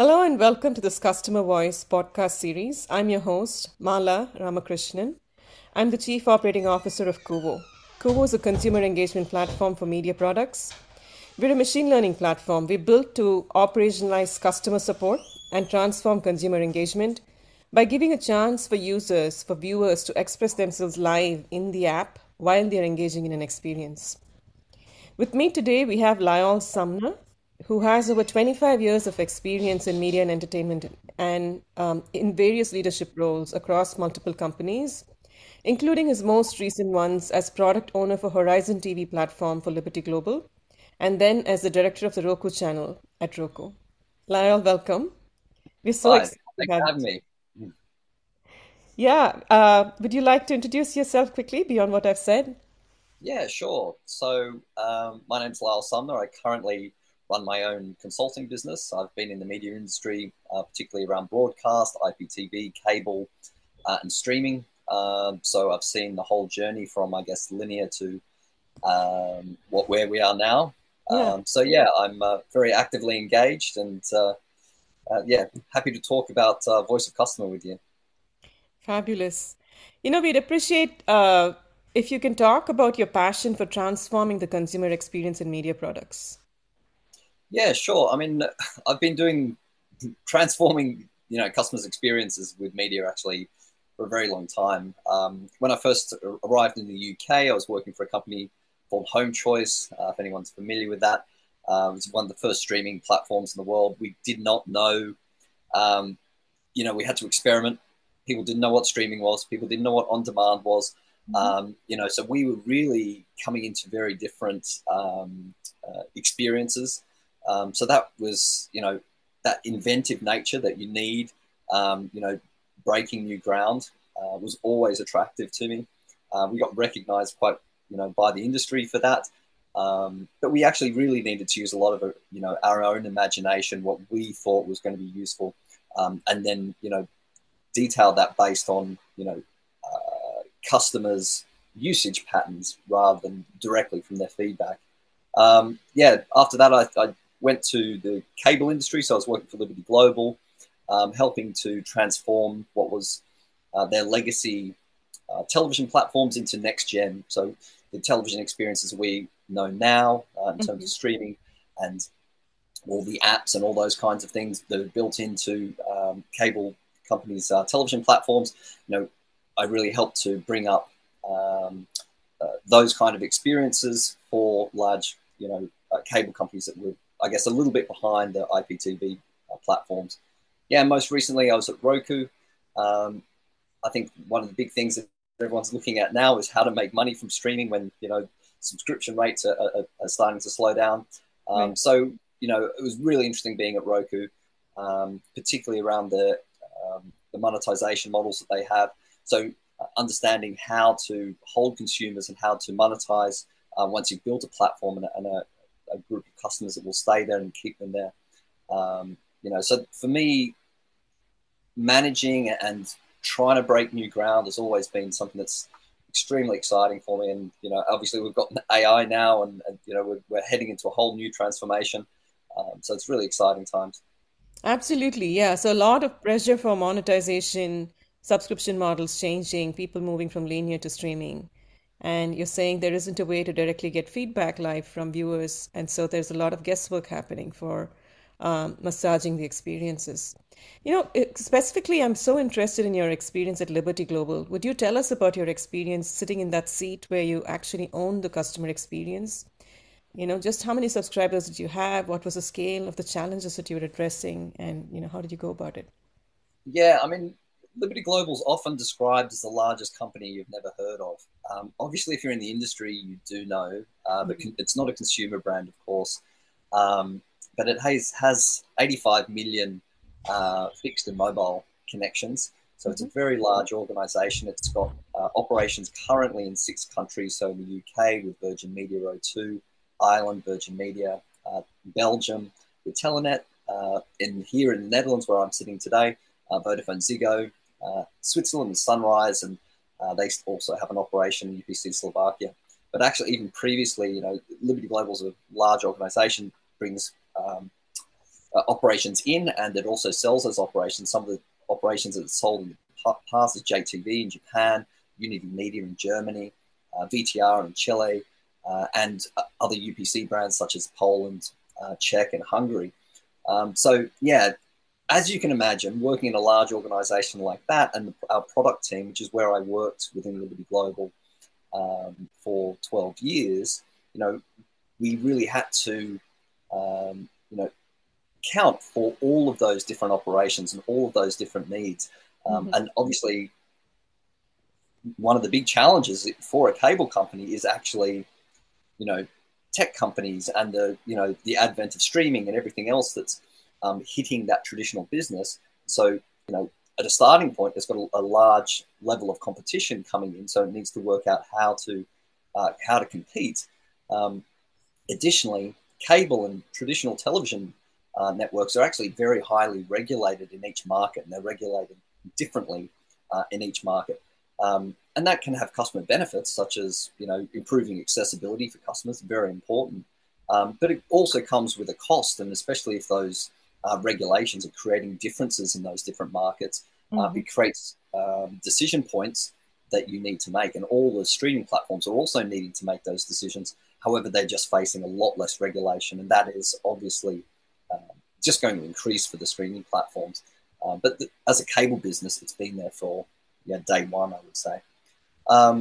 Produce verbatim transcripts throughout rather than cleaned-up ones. Hello and welcome to this Customer Voice podcast series. I'm your host, Mala Ramakrishnan. I'm the Chief Operating Officer of KUVO. KUVO is a consumer engagement platform for media products. We're a machine learning platform. We're built to operationalize customer support and transform consumer engagement by giving a chance for users, for viewers to express themselves live in the app while they're engaging in an experience. With me today, we have Lyle Sumner, who has over twenty-five years of experience in media and entertainment and um, in various leadership roles across multiple companies, including his most recent ones as product owner for Horizon T V platform for Liberty Global, and then as the director of the Roku channel at Roku. Lyle, welcome. We're so Hi, excited to have me. Yeah, uh, would you like to introduce yourself quickly beyond what I've said? Yeah, sure. So um, my name's Lyle Sumner. I currently run my own consulting business. I've been in the media industry, uh, particularly around broadcast, I P T V, cable, uh, and streaming. Um, so I've seen the whole journey from, I guess, linear to um, what where we are now. Yeah. Um, so yeah, I'm uh, very actively engaged, and uh, uh, yeah, happy to talk about uh, Voice of Customer with you. Fabulous. You know, we'd appreciate uh, if you can talk about your passion for transforming the consumer experience in media products. Yeah, sure. I mean, I've been doing transforming, you know, customers' experiences with media actually for a very long time. Um, when I first arrived in the U K, I was working for a company called Home Choice. Uh, if anyone's familiar with that, uh, it was one of the first streaming platforms in the world. We did not know, um, you know, we had to experiment. People didn't know what streaming was. People didn't know what on-demand was. Mm-hmm. um, you know, so we were really coming into very different um, uh, experiences. Um, so that was, you know, that inventive nature that you need, um, you know, breaking new ground uh, was always attractive to me. Uh, we got recognized quite, you know, by the industry for that. Um, but we actually really needed to use a lot of, you know, our own imagination, what we thought was going to be useful. Um, and then, you know, detail that based on, you know, uh, customers' usage patterns rather than directly from their feedback. Um, yeah, after that, I, I went to the cable industry. So I was working for Liberty Global, um, helping to transform what was uh, their legacy uh, television platforms into next gen. So the television experiences we know now uh, in terms mm-hmm. of streaming and all the apps and all those kinds of things that are built into um, cable companies' uh, television platforms. You know, I really helped to bring up um, uh, those kind of experiences for large, you know, uh, cable companies that were, I guess, a little bit behind the I P T V uh, platforms. Yeah, most recently I was at Roku. Um, I think one of the big things that everyone's looking at now is how to make money from streaming when, you know, subscription rates are, are, are starting to slow down. Um, right. So, you know, it was really interesting being at Roku, um, particularly around the, um, the monetization models that they have. So uh, understanding how to hold consumers and how to monetize Uh, once you've built a platform and, and a, a group of customers that will stay there and keep them there. Um, you know, so for me, managing and trying to break new ground has always been something that's extremely exciting for me. And, you know, obviously we've got A I now and, and you know, we're, we're heading into a whole new transformation. Um, so it's really exciting times. Absolutely. Yeah. So a lot of pressure for monetization, subscription models changing, people moving from linear to streaming. And you're saying there isn't a way to directly get feedback live from viewers. And so there's a lot of guesswork happening for um, massaging the experiences. You know, specifically, I'm so interested in your experience at Liberty Global. Would you tell us about your experience sitting in that seat where you actually own the customer experience? You know, just how many subscribers did you have? What was the scale of the challenges that you were addressing? And, you know, how did you go about it? Yeah, I mean, Liberty Global is often described as the largest company you've never heard of. Um, obviously, if you're in the industry, you do know, uh, but con- it's not a consumer brand, of course. Um, but it has, has eighty-five million uh, fixed and mobile connections. So mm-hmm. it's a very large organization. It's got uh, operations currently in six countries. So in the U K with Virgin Media O two, Ireland, Virgin Media, uh, Belgium with Telenet, uh, in here in the Netherlands where I'm sitting today, uh, Vodafone Ziggo, Uh, Switzerland and Sunrise, and uh, they also have an operation in U P C Slovakia. But actually, even previously, you know, Liberty Global is a large organization, brings um, uh, operations in, and it also sells those operations. Some of the operations that it's sold in the past is J T V in Japan, Unity Media in Germany, uh, V T R in Chile, uh, and uh, other U P C brands such as Poland, uh, Czech, and Hungary. Um, so, yeah, as you can imagine, working in a large organization like that, and the, our product team, which is where I worked within Liberty Global um, for twelve years, you know, we really had to, um, you know, count for all of those different operations and all of those different needs. Um, mm-hmm. And obviously, one of the big challenges for a cable company is actually, you know, tech companies and the, you know, the advent of streaming and everything else that's um, hitting that traditional business. So, you know, at a starting point, it's got a, a large level of competition coming in, so it needs to work out how to uh, how to compete. Um, additionally, cable and traditional television uh, networks are actually very highly regulated in each market, and they're regulated differently uh, in each market. Um, and that can have customer benefits, such as, you know, improving accessibility for customers, very important. Um, but it also comes with a cost, and especially if those uh, regulations are creating differences in those different markets, mm-hmm. uh, it creates um, decision points that you need to make. And all the streaming platforms are also needing to make those decisions. However, they're just facing a lot less regulation, and that is obviously uh, just going to increase for the streaming platforms. Uh, but the, as a cable business, it's been there for Yeah, day one, I would say. Um,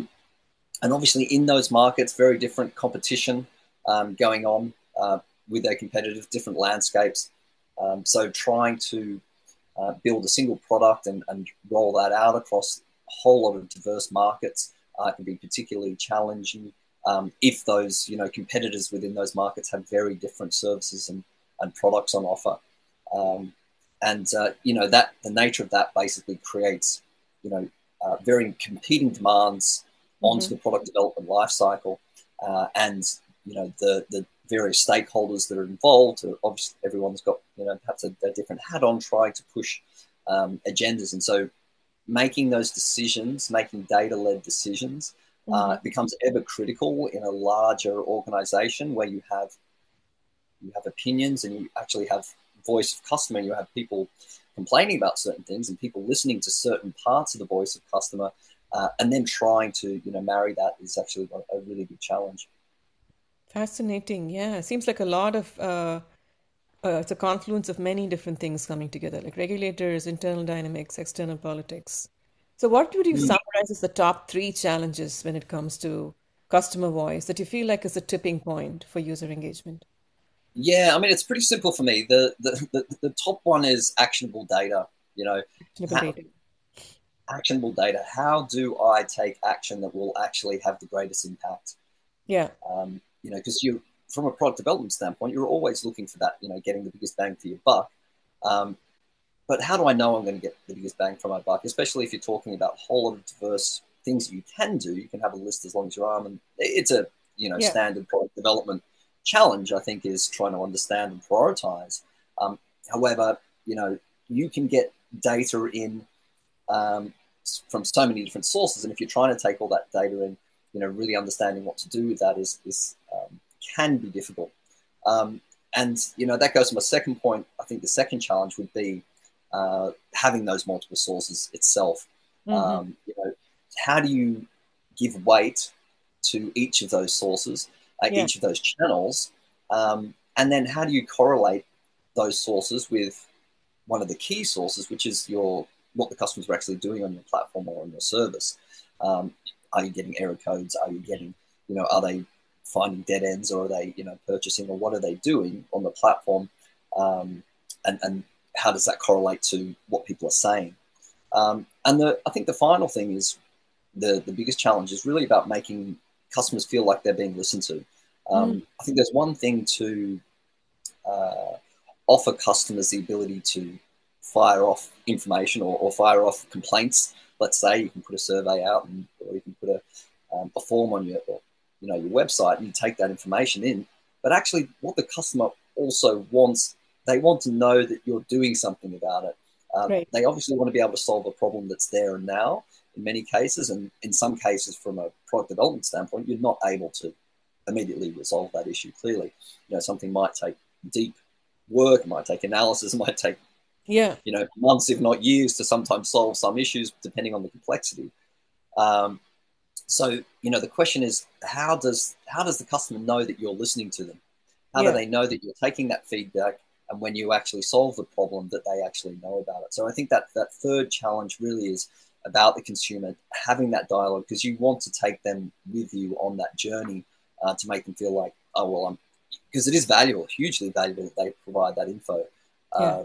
and obviously in those markets, very different competition um, going on uh, with their competitive, different landscapes. Um, so trying to uh, build a single product and, and roll that out across a whole lot of diverse markets uh, can be particularly challenging um, if those, you know, competitors within those markets have very different services and, and products on offer. Um, and, uh, you know, that the nature of that basically creates you know, uh, very competing demands onto mm-hmm. the product development lifecycle, uh, and, you know, the, the various stakeholders that are involved. Obviously, everyone's got, you know, perhaps a, a different hat on trying to push um, agendas. And so making those decisions, making data-led decisions mm-hmm. uh, becomes ever critical in a larger organization where you have, you have opinions and you actually have voice of customer, you have people complaining about certain things and people listening to certain parts of the voice of customer, uh, and then trying to, you know, marry that is actually a, a really big challenge. Fascinating. Yeah. It seems like a lot of, uh, uh, it's a confluence of many different things coming together, like regulators, internal dynamics, external politics. So what would you mm. summarize as the top three challenges when it comes to customer voice that you feel like is a tipping point for user engagement? Yeah, I mean, it's pretty simple for me. The the, the, the top one is actionable data, you know. Actionable data. Actionable data. How do I take action that will actually have the greatest impact? Yeah. Um, you know, because you, from a product development standpoint, you're always looking for that, you know, getting the biggest bang for your buck. Um, but how do I know I'm going to get the biggest bang for my buck, especially if you're talking about a whole lot of diverse things that you can do? You can have a list as long as your arm, and it's a, you know, yeah. standard product development challenge, I think, is trying to understand and prioritize. Um, however, you know, you can get data in um, from so many different sources, and if you're trying to take all that data in, you know, really understanding what to do with that is, is um, can be difficult. Um, and, you know, that goes to my second point. I think the second challenge would be uh, having those multiple sources itself. Mm-hmm. Um, you know, how do you give weight to each of those sources? Yeah. Each of those channels, um, and then how do you correlate those sources with one of the key sources, which is your what the customers are actually doing on your platform or on your service? Um, are you getting error codes? Are you getting, you know, are they finding dead ends, or are they, you know, purchasing, or what are they doing on the platform? Um, and and how does that correlate to what people are saying? Um, and the I think the final thing is the the biggest challenge is really about making customers feel like they're being listened to. Um, mm. I think there's one thing to uh, offer customers the ability to fire off information or, or fire off complaints. Let's say you can put a survey out, and, or you can put a, um, a form on your, or, you know, your website, and you take that information in. But actually, what the customer also wants, they want to know that you're doing something about it. Uh, right. They obviously want to be able to solve a problem that's there and now. In many cases, and in some cases from a product development standpoint, you're not able to immediately resolve that issue clearly. You know, something might take deep work, it might take analysis, it might take yeah, you know, months if not years to sometimes solve some issues depending on the complexity. Um, so you know, the question is, how does how does the customer know that you're listening to them? How yeah. do they know that you're taking that feedback? And when you actually solve the problem, that they actually know about it. So I think that that third challenge really is about the consumer having that dialogue, because you want to take them with you on that journey uh, to make them feel like, oh, well, I'm, because it is valuable, hugely valuable that they provide that info. Um, yeah.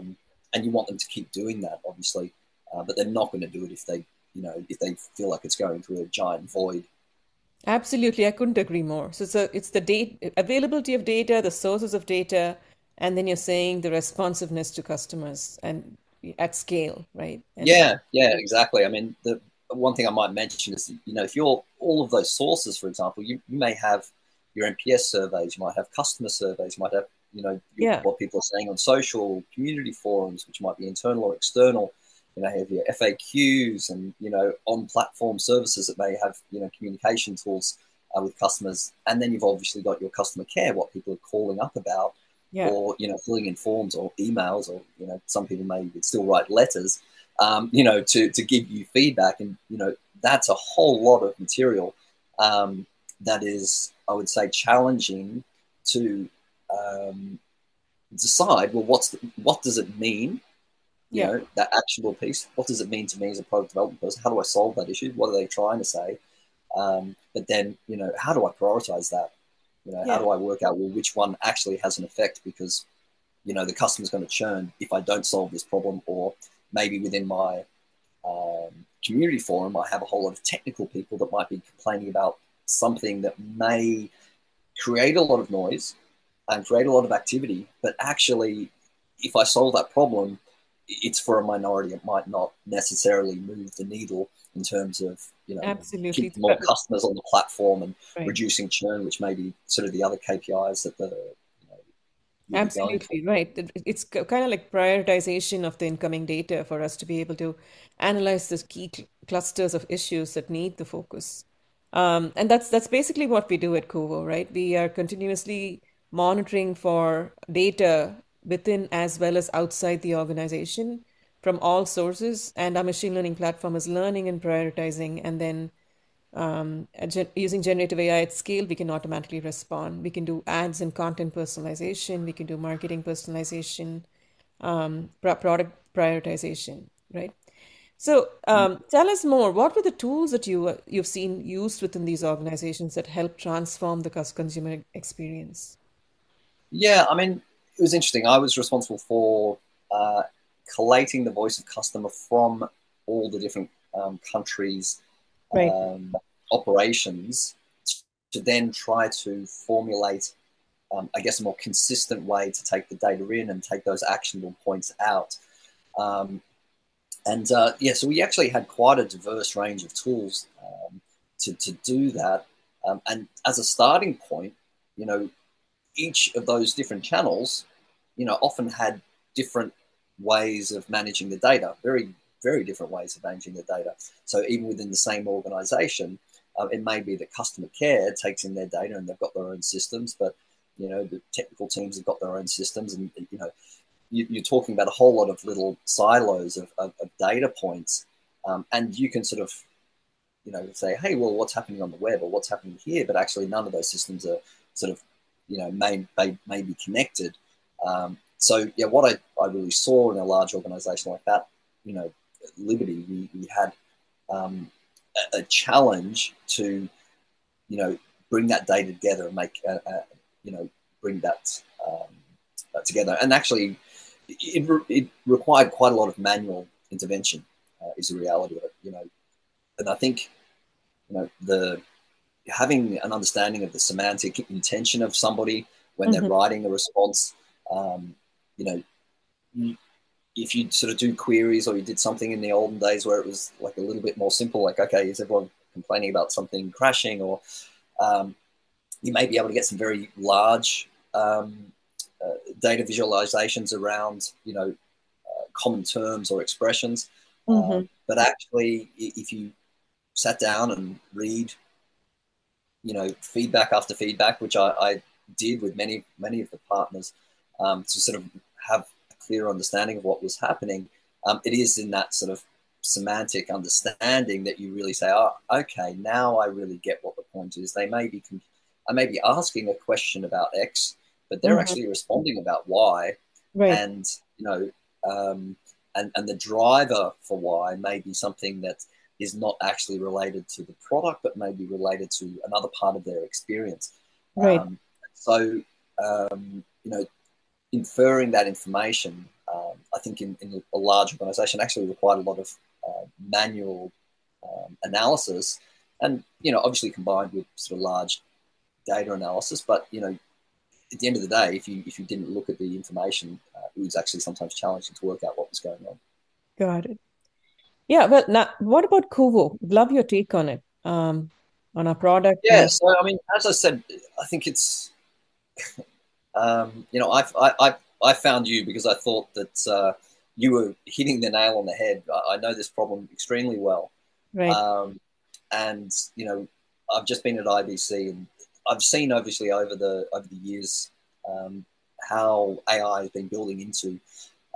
And you want them to keep doing that, obviously, uh, but they're not going to do it if they, you know, if they feel like it's going through a giant void. Absolutely. I couldn't agree more. So, so it's the data, availability of data, the sources of data, and then you're saying the responsiveness to customers and at scale, right? And yeah, yeah, exactly. I mean, the one thing I might mention is, you know, if you're all of those sources, for example, you, you may have your N P S surveys, you might have customer surveys, you might have, you know, your, yeah. what people are saying on social, community forums, which might be internal or external. You know, you have your F A Qs and, you know, on-platform services that may have, you know, communication tools uh, with customers. And then you've obviously got your customer care, what people are calling up about. Yeah. Or, you know, filling in forms or emails, or, you know, some people may still write letters, um, you know, to, to give you feedback. And, you know, that's a whole lot of material um, that is, I would say, challenging to um, decide, well, what's the, what does it mean, you yeah. know, that actionable piece? What does it mean to me as a product development person? How do I solve that issue? What are they trying to say? Um, but then, you know, how do I prioritize that? You know, yeah. how do I work out, well, which one actually has an effect? Because, you know, the customer's going to churn if I don't solve this problem. Or maybe within my um, community forum, I have a whole lot of technical people that might be complaining about something that may create a lot of noise and create a lot of activity. But actually, if I solve that problem, it's for a minority. It might not necessarily move the needle in terms of, you know, Absolutely. keeping more customers on the platform and right. reducing churn, which may be sort of the other K P Is that the, you know, Absolutely, right. It's kind of like prioritization of the incoming data for us to be able to analyze the key cl- clusters of issues that need the focus. Um, and that's that's basically what we do at KUVO, right? We are continuously monitoring for data within as well as outside the organization, from all sources, and our machine learning platform is learning and prioritizing, and then um, using generative A I at scale, we can automatically respond. We can do ads and content personalization. We can do marketing personalization, um, product prioritization, right? So um, tell us more. What were the tools that you, you've seen used within these organizations that help transform the consumer experience? Yeah, I mean, it was interesting. I was responsible for uh, collating the voice of customer from all the different um, countries' right. um, operations to then try to formulate, um, I guess, a more consistent way to take the data in and take those actionable points out. Um, and, uh, yeah, so we actually had quite a diverse range of tools um, to, to do that. Um, and as a starting point, you know, each of those different channels, you know, often had different ways of managing the data, very, very different ways of managing the data. So even within the same organization, uh, it may be that customer care takes in their data and they've got their own systems, but, you know, the technical teams have got their own systems. And, you know, you, you're talking about a whole lot of little silos of, of, of data points. Um, and you can sort of, you know, say, hey, well, what's happening on the web or what's happening here? But actually none of those systems are sort of, you know, may, may, may be connected. Um, So, yeah, what I, I really saw in a large organization like that, you know, at Liberty, we, we had um, a, a challenge to, you know, bring that data together and make, a, a, you know, bring that, um, that together. And actually, it, re- it required quite a lot of manual intervention uh, is the reality of it, you know. And I think, you know, the having an understanding of the semantic intention of somebody when mm-hmm. they're writing a response, um, you know, if you sort of do queries or you did something in the olden days where it was like a little bit more simple, like, okay, is everyone complaining about something crashing? Or um, you may be able to get some very large um, uh, data visualizations around, you know, uh, common terms or expressions. Mm-hmm. Um, but actually, if you sat down and read, you know, feedback after feedback, which I, I did with many, many of the partners, um, to sort of have a clear understanding of what was happening, um, it is in that sort of semantic understanding that you really say, oh, okay, now I really get what the point is. They may be, I may be asking a question about X, but they're mm-hmm. actually responding about Y. Right. And, you know, um, and, and the driver for Y may be something that is not actually related to the product, but may be related to another part of their experience. Right. Um, so, um, you know, inferring that information, um, I think in, in a large organization actually required a lot of uh, manual um, analysis and, you know, obviously combined with sort of large data analysis. But, you know, at the end of the day, if you, if you didn't look at the information, uh, it was actually sometimes challenging to work out what was going on. Got it. Yeah. Well, now, what about KUVO? Love your take on it, um, on our product. Yeah. So, I mean, as I said, I think it's, um, you know, I, I, I found you because I thought that uh, you were hitting the nail on the head. I, I know this problem extremely well. Right. Um, and, you know, I've just been at I B C and I've seen obviously over the over the years um, how A I has been building into,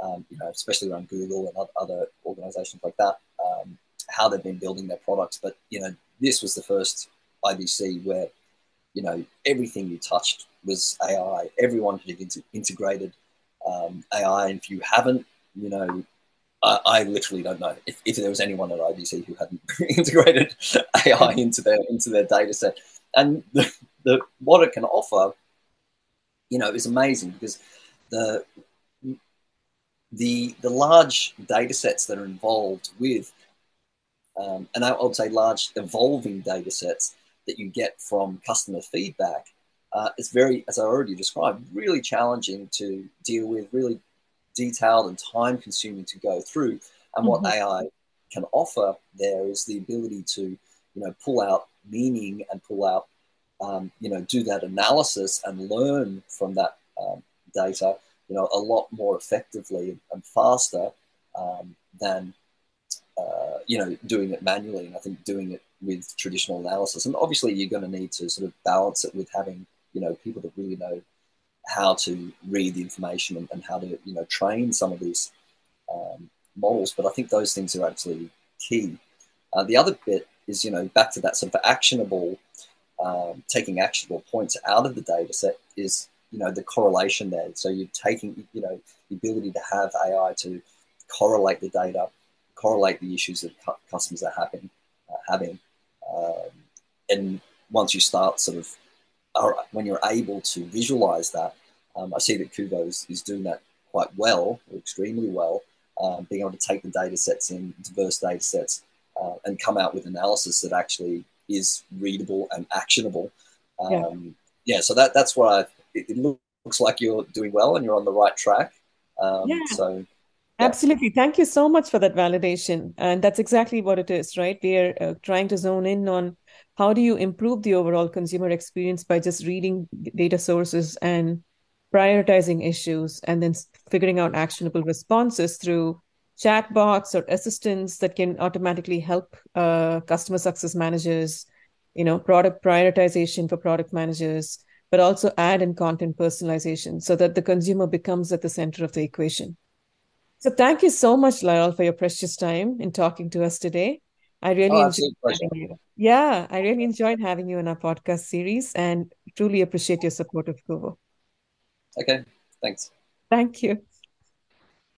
um, you know, especially around Google and other organizations like that, um, how they've been building their products. But, you know, this was the first I B C where, you know, everything you touched was A I. Everyone could have inter- integrated um, A I. And if you haven't, you know, I, I literally don't know if, if there was anyone at I B C who hadn't integrated A I into their into their data set. And the, the, what it can offer, you know, is amazing because the the the large data sets that are involved with, um, and I would say large evolving data sets that you get from customer feedback, uh, it's very, as I already described, really challenging to deal with, really detailed and time-consuming to go through. And mm-hmm. what A I can offer there is the ability to, you know, pull out meaning and pull out, um, you know, do that analysis and learn from that um, data, you know, a lot more effectively and faster um, than, uh, you know, doing it manually. And I think doing it with traditional analysis. And obviously you're going to need to sort of balance it with having, you know, people that really know how to read the information and, and how to, you know, train some of these um, models. But I think those things are actually key. Uh, the other bit is, you know, back to that sort of actionable, um, taking actionable points out of the data set is, you know, the correlation there. So you're taking, you know, the ability to have A I to correlate the data, correlate the issues that cu- customers are having, uh, having. Um, and once you start sort of, uh, when you're able to visualize that, um, I see that KUVO is, is doing that quite well, or extremely well, um, being able to take the data sets in, diverse data sets, Uh, and come out with analysis that actually is readable and actionable. Um, yeah. yeah, so that that's why it, it looks like you're doing well and you're on the right track. Um, yeah. So, yeah. Absolutely. Thank you so much for that validation. And that's exactly what it is, right? We are uh, trying to zone in on how do you improve the overall consumer experience by just reading data sources and prioritizing issues and then figuring out actionable responses through chatbots or assistants that can automatically help uh, customer success managers, you know, product prioritization for product managers, but also ad and content personalization so that the consumer becomes at the center of the equation. So thank you so much, Lyle, for your precious time in talking to us today. I really oh, enjoyed having you. Yeah, I really enjoyed having you in our podcast series and truly appreciate your support of KUVO. Okay, thanks. Thank you.